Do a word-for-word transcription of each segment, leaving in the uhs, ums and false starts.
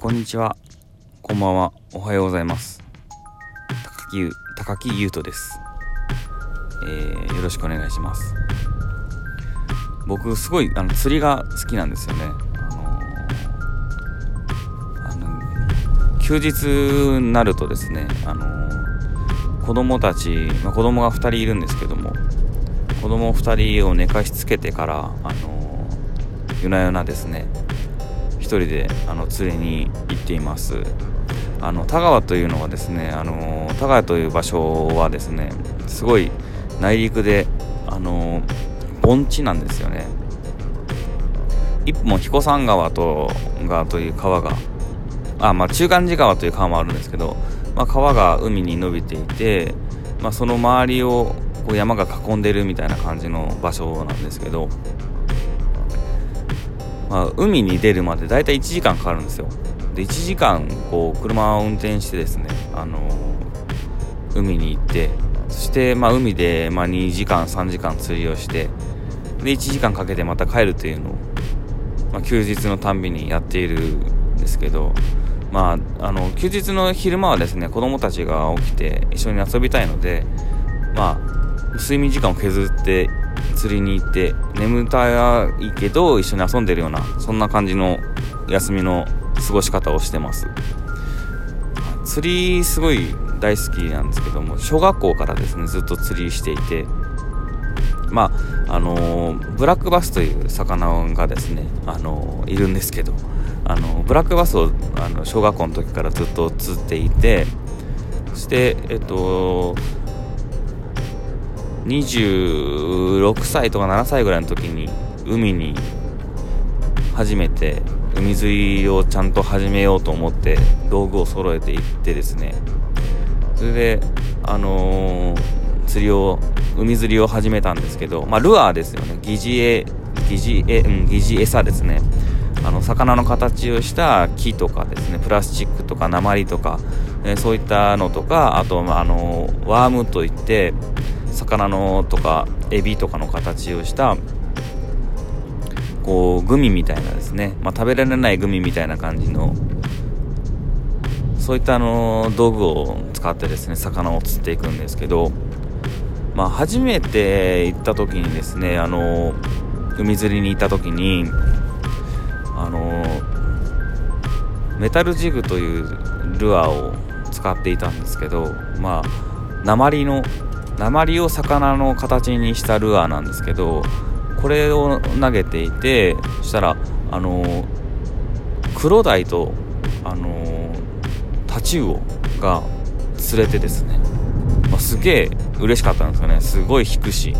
こんにちは、こんばんは、おはようございます。高木優、高木優斗です。えー、よろしくお願いします。僕すごいあの釣りが好きなんですよね。あのー、あの休日になるとですね、あのー、子供たち、まあ、子供がふたりいるんですけども、子供ふたりを寝かしつけてから、あのー、夜な夜なですね、一人であの釣りに行っています。あの田川というのはですね、あの田川という場所はですね、すごい内陸であの盆地なんですよね。一本彦山川と川という川があ、まあ、中間寺川という川もあるんですけど、まあ、川が海に伸びていて、まあ、その周りをこう山が囲んでるみたいな感じの場所なんですけど、まあ、海に出るまでだいたいいちじかんかかるんですよ。で、いちじかんこう車を運転してですね、あのー、海に行って、そしてまあ海でまあにじかんさんじかん釣りをして、でいちじかんかけてまた帰るというのを、まあ、休日のたんびにやっているんですけど、まあ、あの休日の昼間はですね、子供たちが起きて一緒に遊びたいので、まあ、睡眠時間を削って釣りに行って、眠たいけど一緒に遊んでるような、そんな感じの休みの過ごし方をしてます。釣りすごい大好きなんですけども、小学校からですねずっと釣りしていて、まああのー、ブラックバスという魚がですね、あのー、いるんですけど、あのー、ブラックバスをあの小学校の時からずっと釣っていて、そしてえっとにじゅうろくさいとかななさいぐらいの時に海に初めて海釣りをちゃんと始めようと思って道具を揃えていってですね、それであのー、釣りを海釣りを始めたんですけど、まあ、ルアーですよね。疑似餌、疑似餌、うん、疑似餌ですね。あの魚の形をした木とかですね、プラスチックとか鉛とか、えー、そういったのとか、あと、まあ、あのー、ワームといって魚のとかエビとかの形をしたこうグミみたいなですね、まあ、食べられないグミみたいな感じの、そういったあの道具を使ってですね魚を釣っていくんですけど、まあ、初めて行った時にですね、あの海釣りに行った時にあのメタルジグというルアーを使っていたんですけど、まあ鉛の鉛を魚の形にしたルアーなんですけど、これを投げていて、そしたらあのクロダイとあのタチウオが釣れてですね、まあ、すげえ嬉しかったんですよね。すごい引くし、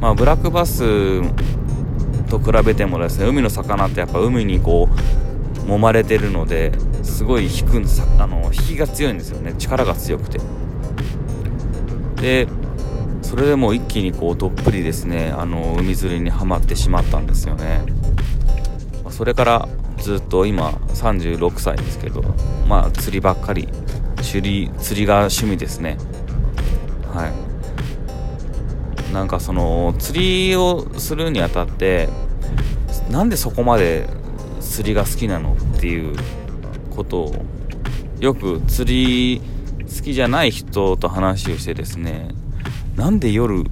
まあ、ブラックバスと比べてもですね、海の魚ってやっぱ海にこう揉まれてるので、すごい引くんです。あの引きが強いんですよね。力が強くて、でそれでもう一気にこうどっぷりですね、あの海釣りにはまってしまったんですよね。それからずっと今さんじゅうろくさいですけど、まあ釣りばっかり、釣り釣りが趣味ですね。はい。なんかその釣りをするにあたって、なんでそこまで釣りが好きなのっていうことをよく釣り好きじゃない人と話をしてですね、なんで夜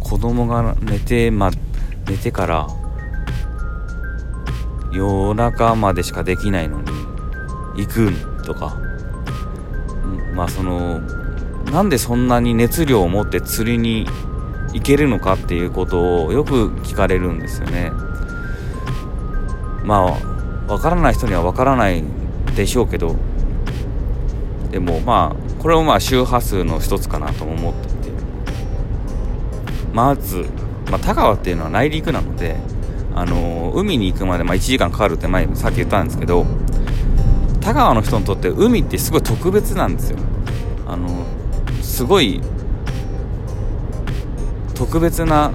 子供が寝て、ま、寝てから夜中までしかできないのに行くんとか、まあそのなんでそんなに熱量を持って釣りに行けるのかっていうことをよく聞かれるんですよね。まあわからない人にはわからないでしょうけど、でもまあこれもまあ周波数の一つかなとも思っていて、まず、まあ、田川っていうのは内陸なので、あのー、海に行くまでまあいちじかんかかるって前さっき言ったんですけど、田川の人にとって海ってすごい特別なんですよ。あのー、すごい特別な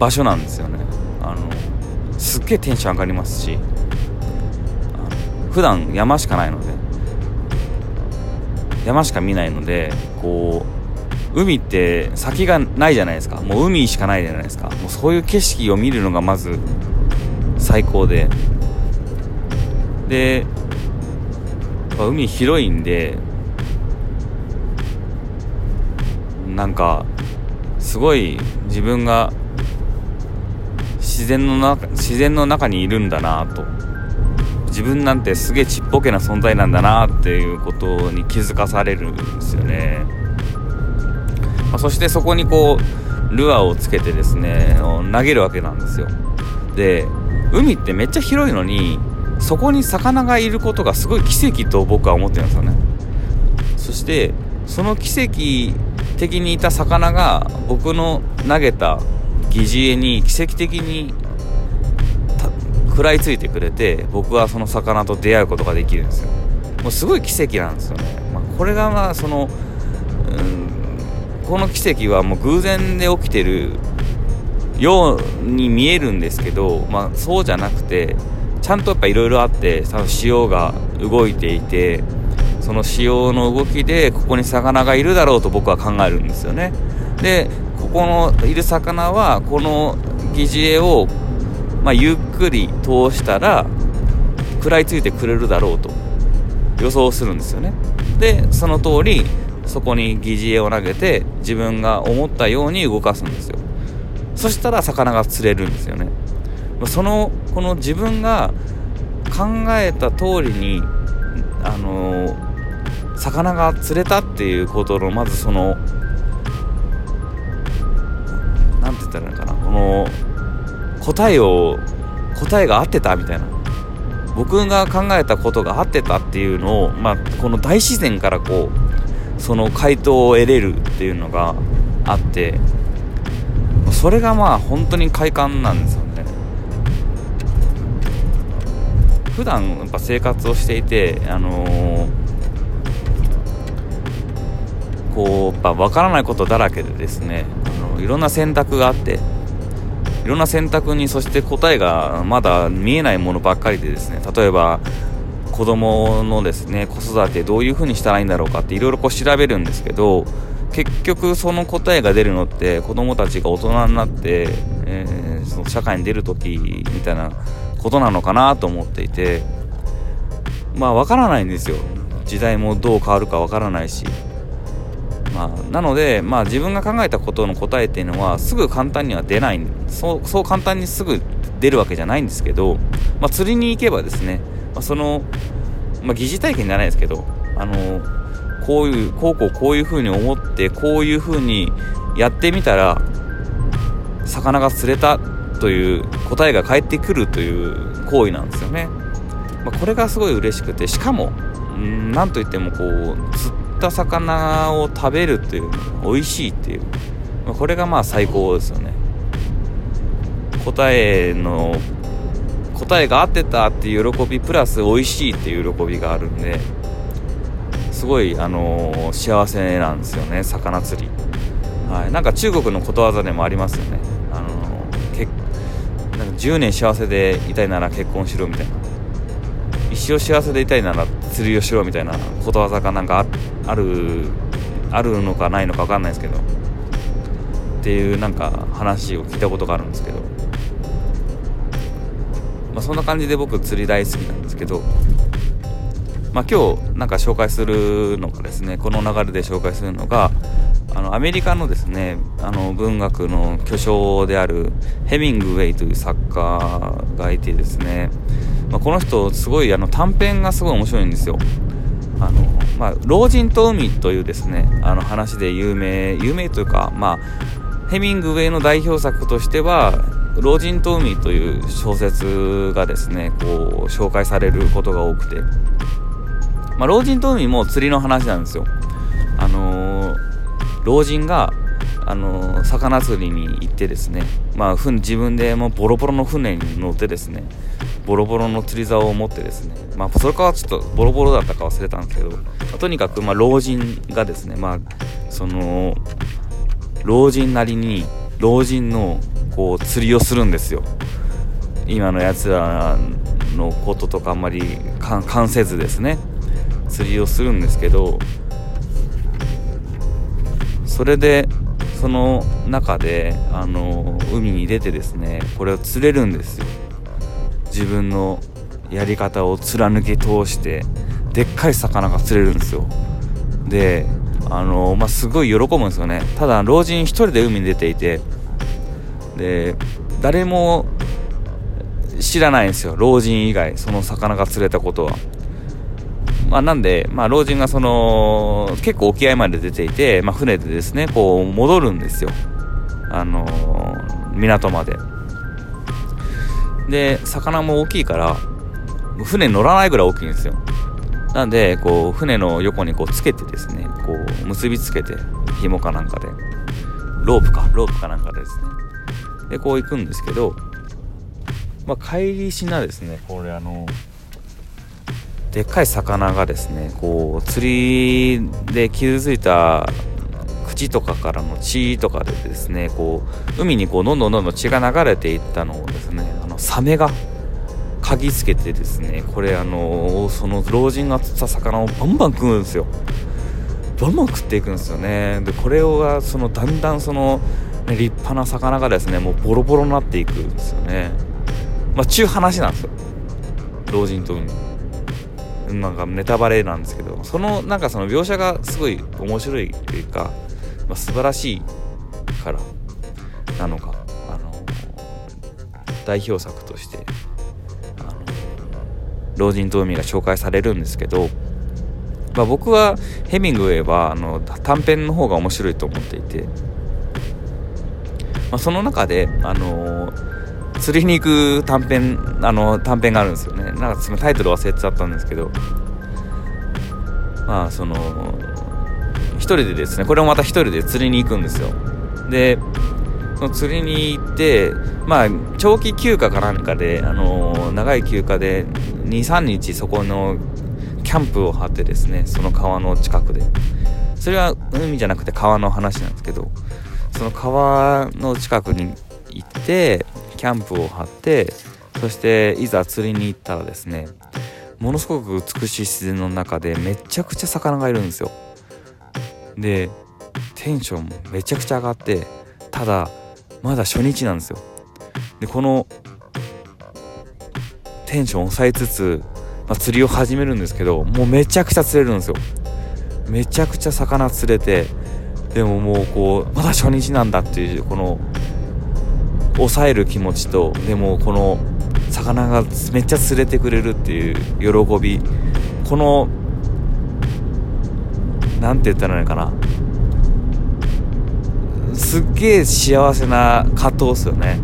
場所なんですよね。あのー、すっげえテンション上がりますし、あのー、普段山しかないので、山しか見ないので、こう海って先がないじゃないですか。もう海しかないじゃないですか。もうそういう景色を見るのがまず最高で、で、海広いんでなんかすごい自分が自然の中、自然の中にいるんだなと、自分なんてすげえちっぽけな存在なんだなっていうことに気づかされるんですよね。まあ、そしてそこにこうルアーをつけてですね投げるわけなんですよ。で、海ってめっちゃ広いのにそこに魚がいることがすごい奇跡と僕は思ってるんですよね。そしてその奇跡的にいた魚が僕の投げた疑似餌に奇跡的に食らいついてくれて、僕はその魚と出会うことができるんですよ。もうすごい奇跡なんですよね。まあ、これがまあその、うん、この奇跡はもう偶然で起きてるように見えるんですけど、まあ、そうじゃなくてちゃんとやっぱいろいろあって、多分潮が動いていて、その潮の動きでここに魚がいるだろうと僕は考えるんですよね。で、ここのいる魚はこの疑似餌を、まあ、ゆっくり通したら食らいついてくれるだろうと予想するんですよね。で、その通りそこに疑似餌を投げて自分が思ったように動かすんですよ。そしたら魚が釣れるんですよね。そのこの自分が考えた通りにあのー魚が釣れたっていうことの、まずそのなんて言ったらいいのかな、この答えを答えが合ってたみたいな、僕が考えたことが合ってたっていうのを、まあ、この大自然からこうその回答を得れるっていうのがあって、それがまあ本当に快感なんですよね。普段やっぱ生活をしていてあのーこうやっぱ分からないことだらけでですね、あのいろんな選択があって、いろんな選択にそして答えがまだ見えないものばっかりでですね、例えば子供のですね子育てどういうふうにしたらいいんだろうかっていろいろこう調べるんですけど、結局その答えが出るのって子供たちが大人になって、えー、その社会に出る時みたいなことなのかなと思っていて、まあ分からないんですよ。時代もどう変わるか分からないし、まあ、なので、まあ、自分が考えたことの答えっていうのはすぐ簡単には出ない、そう、そう簡単にすぐ出るわけじゃないんですけど、まあ、釣りに行けばですね、まあ、その、まあ、疑似体験じゃないですけど、あのこういうこうこうこういうふうに思ってこういうふうにやってみたら魚が釣れたという答えが返ってくるという行為なんですよね。まあ、これがすごい嬉しくて、しかもんなんといってもこう釣って釣った魚を食べるという、美味しいっていう、これがまあ最高ですよね。答えの答えが合ってたっていう喜びプラス美味しいっていう喜びがあるんで、すごいあのー、幸せなんですよね、魚釣り。はい、なんか中国のことわざでもありますよね。あのー、けなんかじゅうねん幸せでいたいなら結婚しろみたいな。一生幸せでいたいなら釣りをしろみたいなことわざかなんかあるあるのかないのか分かんないですけどっていうなんか話を聞いたことがあるんですけど、まあ、そんな感じで僕釣り大好きなんですけど、まあ、今日なんか紹介するのがですね、この流れで紹介するのがあのアメリカのですねあの文学の巨匠であるヘミングウェイという作家がいてですね、まあ、この人すごいあの短編がすごい面白いんですよ。あの、まあ、老人と海というですねあの話で有名有名というか、まあ、ヘミングウェイの代表作としては老人と海という小説がですねこう紹介されることが多くて、まあ、老人と海も釣りの話なんですよ。あのー、老人があのー、魚釣りに行ってですね、まあ、自分でもうボロボロの船に乗ってですねボロボロの釣り竿を持ってですね、まあ、それかはちょっとボロボロだったか忘れたんですけど、まあ、とにかくまあ老人がですね、まあ、その老人なりに老人のこう釣りをするんですよ。今のやつらのこととかあんまり関せずですね釣りをするんですけど、それでその中であの海に出てですねこれを釣れるんですよ。自分のやり方を貫き通してでっかい魚が釣れるんですよ。であのまあすごい喜ぶんですよね。ただ老人一人で海に出ていて、で誰も知らないんですよ、老人以外その魚が釣れたことは。まあ、なんで、まあ、老人がその結構沖合まで出ていて、まあ、船でですねこう戻るんですよ、あのー、港まで。で魚も大きいから船乗らないぐらい大きいんですよ。なんでこう船の横にこうつけてですねこう結びつけて紐かなんかでロープかロープかなんかでですねでこう行くんですけど、まあ、帰りしなですねこれあのでっかい魚がですねこう釣りで傷ついた口とかからの血とかでですねこう海にこうどんどんどんどん血が流れていったのをですねあのサメが嗅ぎつけてですね、これあのその老人が釣った魚をバンバン食うんですよ。バンバン食っていくんですよね。でこれがそのだんだんその、ね、立派な魚がですねもうボロボロになっていくんですよね。まあ中話なんですよ、老人と海。なんかネタバレなんですけど、そのなんかその描写がすごい面白いっていうか、まあ、素晴らしいからなのかあの代表作としてあの老人と海が紹介されるんですけど、まあ、僕はヘミングウェイはあの短編の方が面白いと思っていて、まあ、その中であの釣りに行く短編あの短編があるんですよね。なんかタイトル忘れちゃったんですけど、まあその一人でですねこれもまた一人で釣りに行くんですよ。でその釣りに行ってまあ長期休暇かなんかであの長い休暇で にさんにちそこのキャンプを張ってですねその川の近くで、それは海じゃなくて川の話なんですけど、その川の近くに行ってキャンプを張って、そしていざ釣りに行ったらですねものすごく美しい自然の中でめちゃくちゃ魚がいるんですよ。でテンションもめちゃくちゃ上がって、ただまだ初日なんですよ。でこのテンションを抑えつつ、まあ、釣りを始めるんですけど、もうめちゃくちゃ釣れるんですよ。めちゃくちゃ魚釣れて、でももうこうまだ初日なんだっていうこの抑える気持ちと、でもこの魚がめっちゃ釣れてくれるっていう喜び、このなんて言ったらいいかな、すっげえ幸せな葛藤ですよね。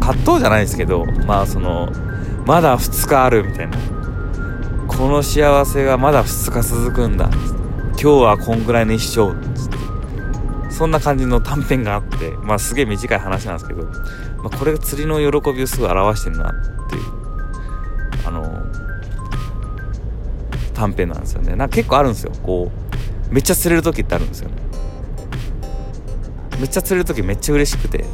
葛藤じゃないですけど、まあそのまだふつかあるみたいな、この幸せがまだふつか続くんだ、今日はこんぐらいの一生、そんな感じの短編があって、まあ、すげえ短い話なんですけど、まあ、これが釣りの喜びをすごい表してるなっていうあのー、短編なんですよね。なんか結構あるんですよ、こうめっちゃ釣れる時ってあるんですよね。めっちゃ釣れる時めっちゃ嬉しくて、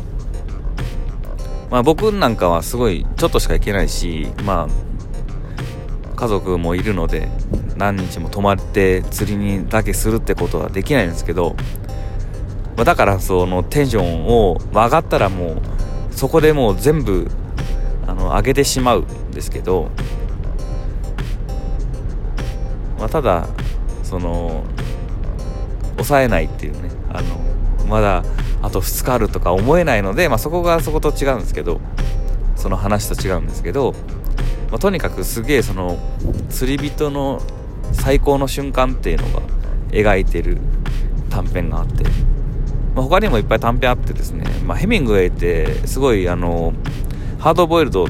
まあ、僕なんかはすごいちょっとしか行けないし、まあ、家族もいるので何日も泊まって釣りにだけするってことはできないんですけど、だからそのテンションを上がったらもうそこでもう全部あの上げてしまうんですけど、まあ、ただその抑えないっていうね、あのまだあとふつかあるとか思えないので、まあ、そこがそこと違うんですけど、その話と違うんですけど、まあ、とにかくすげえその釣り人の最高の瞬間っていうのが描いてる短編があって。まあ、他にもいっぱい短編あってですね、まあ、ヘミングウェイってすごいあのハードボイルドっ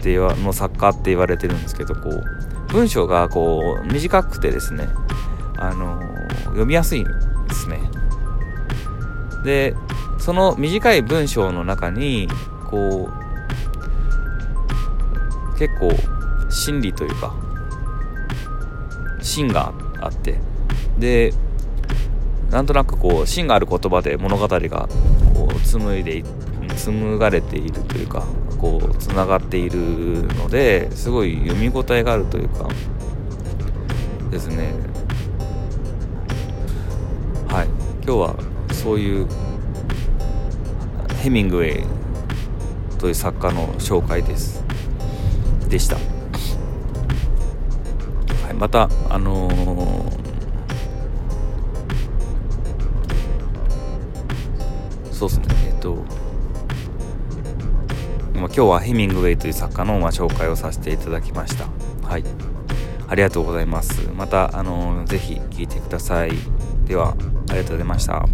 ての作家って言われてるんですけど、こう文章がこう短くてですね、あの読みやすいんですね。でその短い文章の中にこう結構心理というか芯があって、でなんとなくこう芯がある言葉で物語がこう紡いで紡がれているというか、こうつながっているので、すごい読み応えがあるというかですね。はい、今日はそういうヘミングウェイという作家の紹介ですでした。またあのー、そうですねえっと今日はヘミングウェイという作家のまあ紹介をさせていただきました。はい、ありがとうございます。またあのー、ぜひ聞いてください。ではありがとうございました。